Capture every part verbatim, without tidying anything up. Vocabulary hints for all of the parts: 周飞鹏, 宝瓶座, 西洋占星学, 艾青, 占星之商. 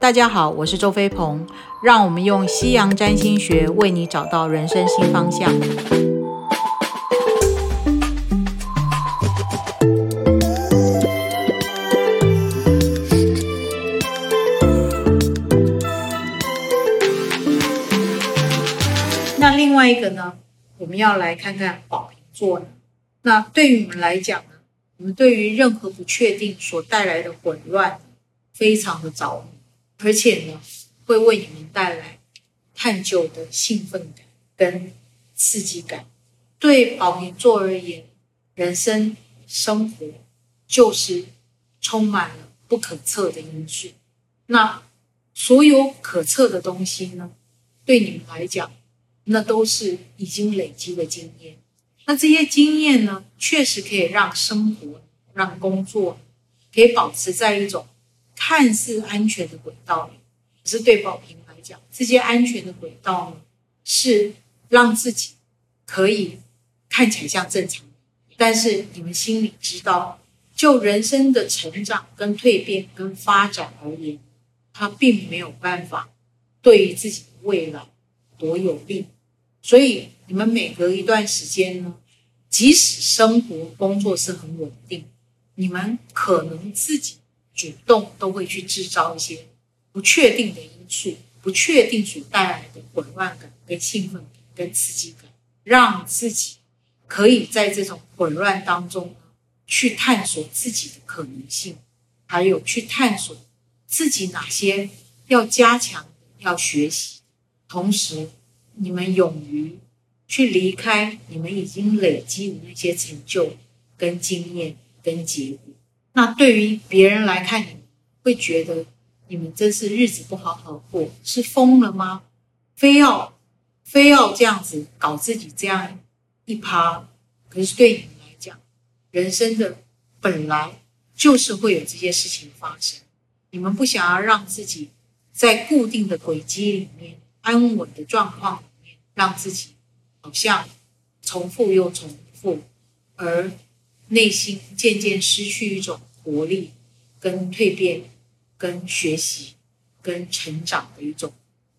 大家好，我是周飞鹏，让我们用西洋占星学为你找到人生新方向。那另外一个呢，我们要来看看宝瓶座。那对于我们来讲呢，我们对于任何不确定所带来的混乱非常的着迷，而且呢，会为你们带来探究的兴奋感跟刺激感。对宝瓶座而言，人生生活就是充满了不可测的因素。那所有可测的东西呢，对你们来讲，那都是已经累积的经验。那这些经验呢，确实可以让生活、让工作可以保持在一种看似安全的轨道里，可是对宝瓶来讲，这些安全的轨道呢，是让自己可以看起来像正常，但是你们心里知道，就人生的成长跟蜕变跟发展而言，它并没有办法对于自己的未来多有利。所以你们每隔一段时间呢，即使生活工作是很稳定，你们可能自己主动都会去制造一些不确定的因素，不确定所带来的混乱感跟兴奋感跟刺激感，让自己可以在这种混乱当中去探索自己的可能性，还有去探索自己哪些要加强要学习。同时你们勇于去离开你们已经累积的那些成就跟经验跟结果。那对于别人来看，你会觉得你们真是日子不好好过，是疯了吗？非要非要这样子搞自己这样一趴。可是对你们来讲，人生的本来就是会有这些事情发生，你们不想要让自己在固定的轨迹里面、安稳的状况里面，让自己好像重复又重复，而内心渐渐失去一种活力跟蜕变跟学习跟成长的一种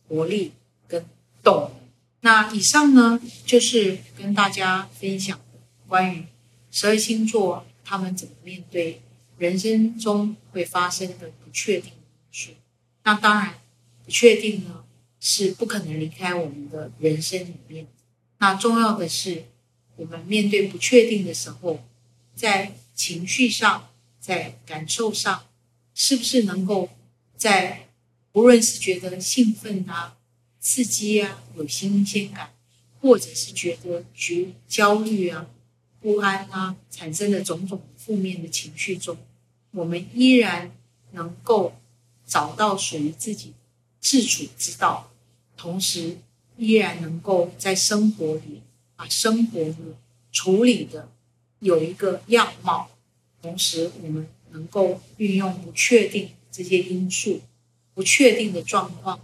活力跟动力。那以上呢，就是跟大家分享的关于十二星座他们怎么面对人生中会发生的不确定因素。那当然不确定呢，是不可能离开我们的人生里面。那重要的是，我们面对不确定的时候，在情绪上，在感受上，是不是能够在无论是觉得兴奋啊、刺激啊、有新鲜感，或者是觉得焦虑啊、不安啊产生的种种负面的情绪中，我们依然能够找到属于自己自处之道，同时依然能够在生活里把生活呢处理的有一个样貌，同时我们能够运用不确定这些因素、不确定的状况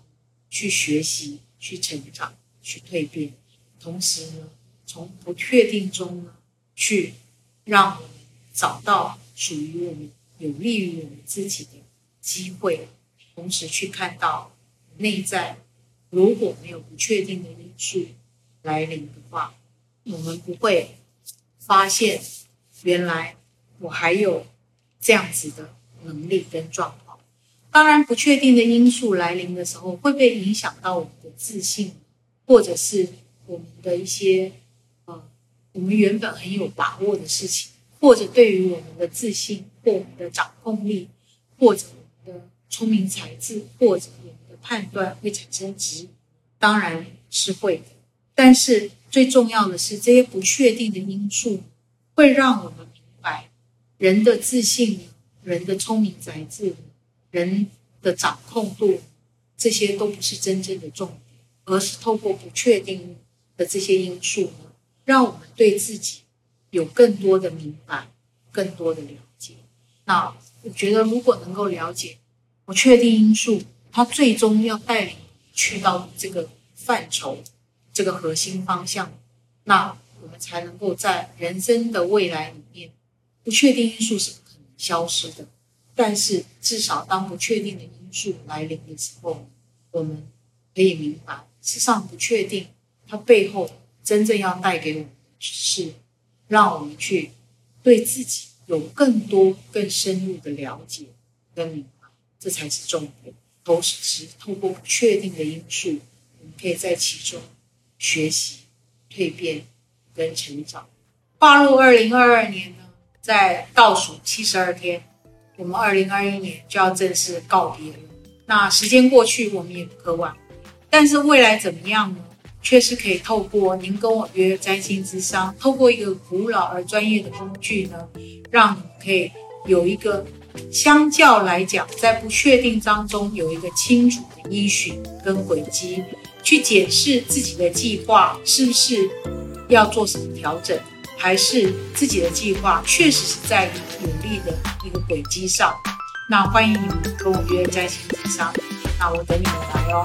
去学习、去成长、去蜕变，同时呢，从不确定中呢，去让我们找到属于我们、有利于我们自己的机会，同时去看到内在，如果没有不确定的因素来临的话，我们不会发现原来我还有这样子的能力跟状况。当然不确定的因素来临的时候，会不会影响到我们的自信，或者是我们的一些呃，我们原本很有把握的事情，或者对于我们的自信或我们的掌控力，或者我们的聪明才智，或者我们的判断会产生质疑。当然是会的，但是最重要的是，这些不确定的因素会让我们明白，人的自信、人的聪明才智、人的掌控度，这些都不是真正的重点，而是透过不确定的这些因素呢，让我们对自己有更多的明白、更多的了解。那我觉得，如果能够了解不确定因素，它最终要带领去到这个范畴、这个核心方向，那我们才能够在人生的未来里面，不确定因素是不可能消失的，但是至少当不确定的因因素来临的时候，我们可以明白，事实上不确定它背后真正要带给我们的是，让我们去对自己有更多、更深入的了解跟明白，这才是重点。同时，透过不确定的因素，我们可以在其中学习、蜕变跟成长。跨入二零二二年呢，在倒数七十二天，我们二零二一年就要正式告别了。那时间过去，我们也不可挽回，但是未来怎么样呢？确实可以透过您跟我约占星之商，透过一个古老而专业的工具呢，让你可以有一个相较来讲，在不确定当中有一个清楚的依循跟轨迹，去检视自己的计划是不是要做什么调整，还是自己的计划确实是在努力的一个轨迹上。那欢迎你们跟我约占星之商，那我等你们来哦。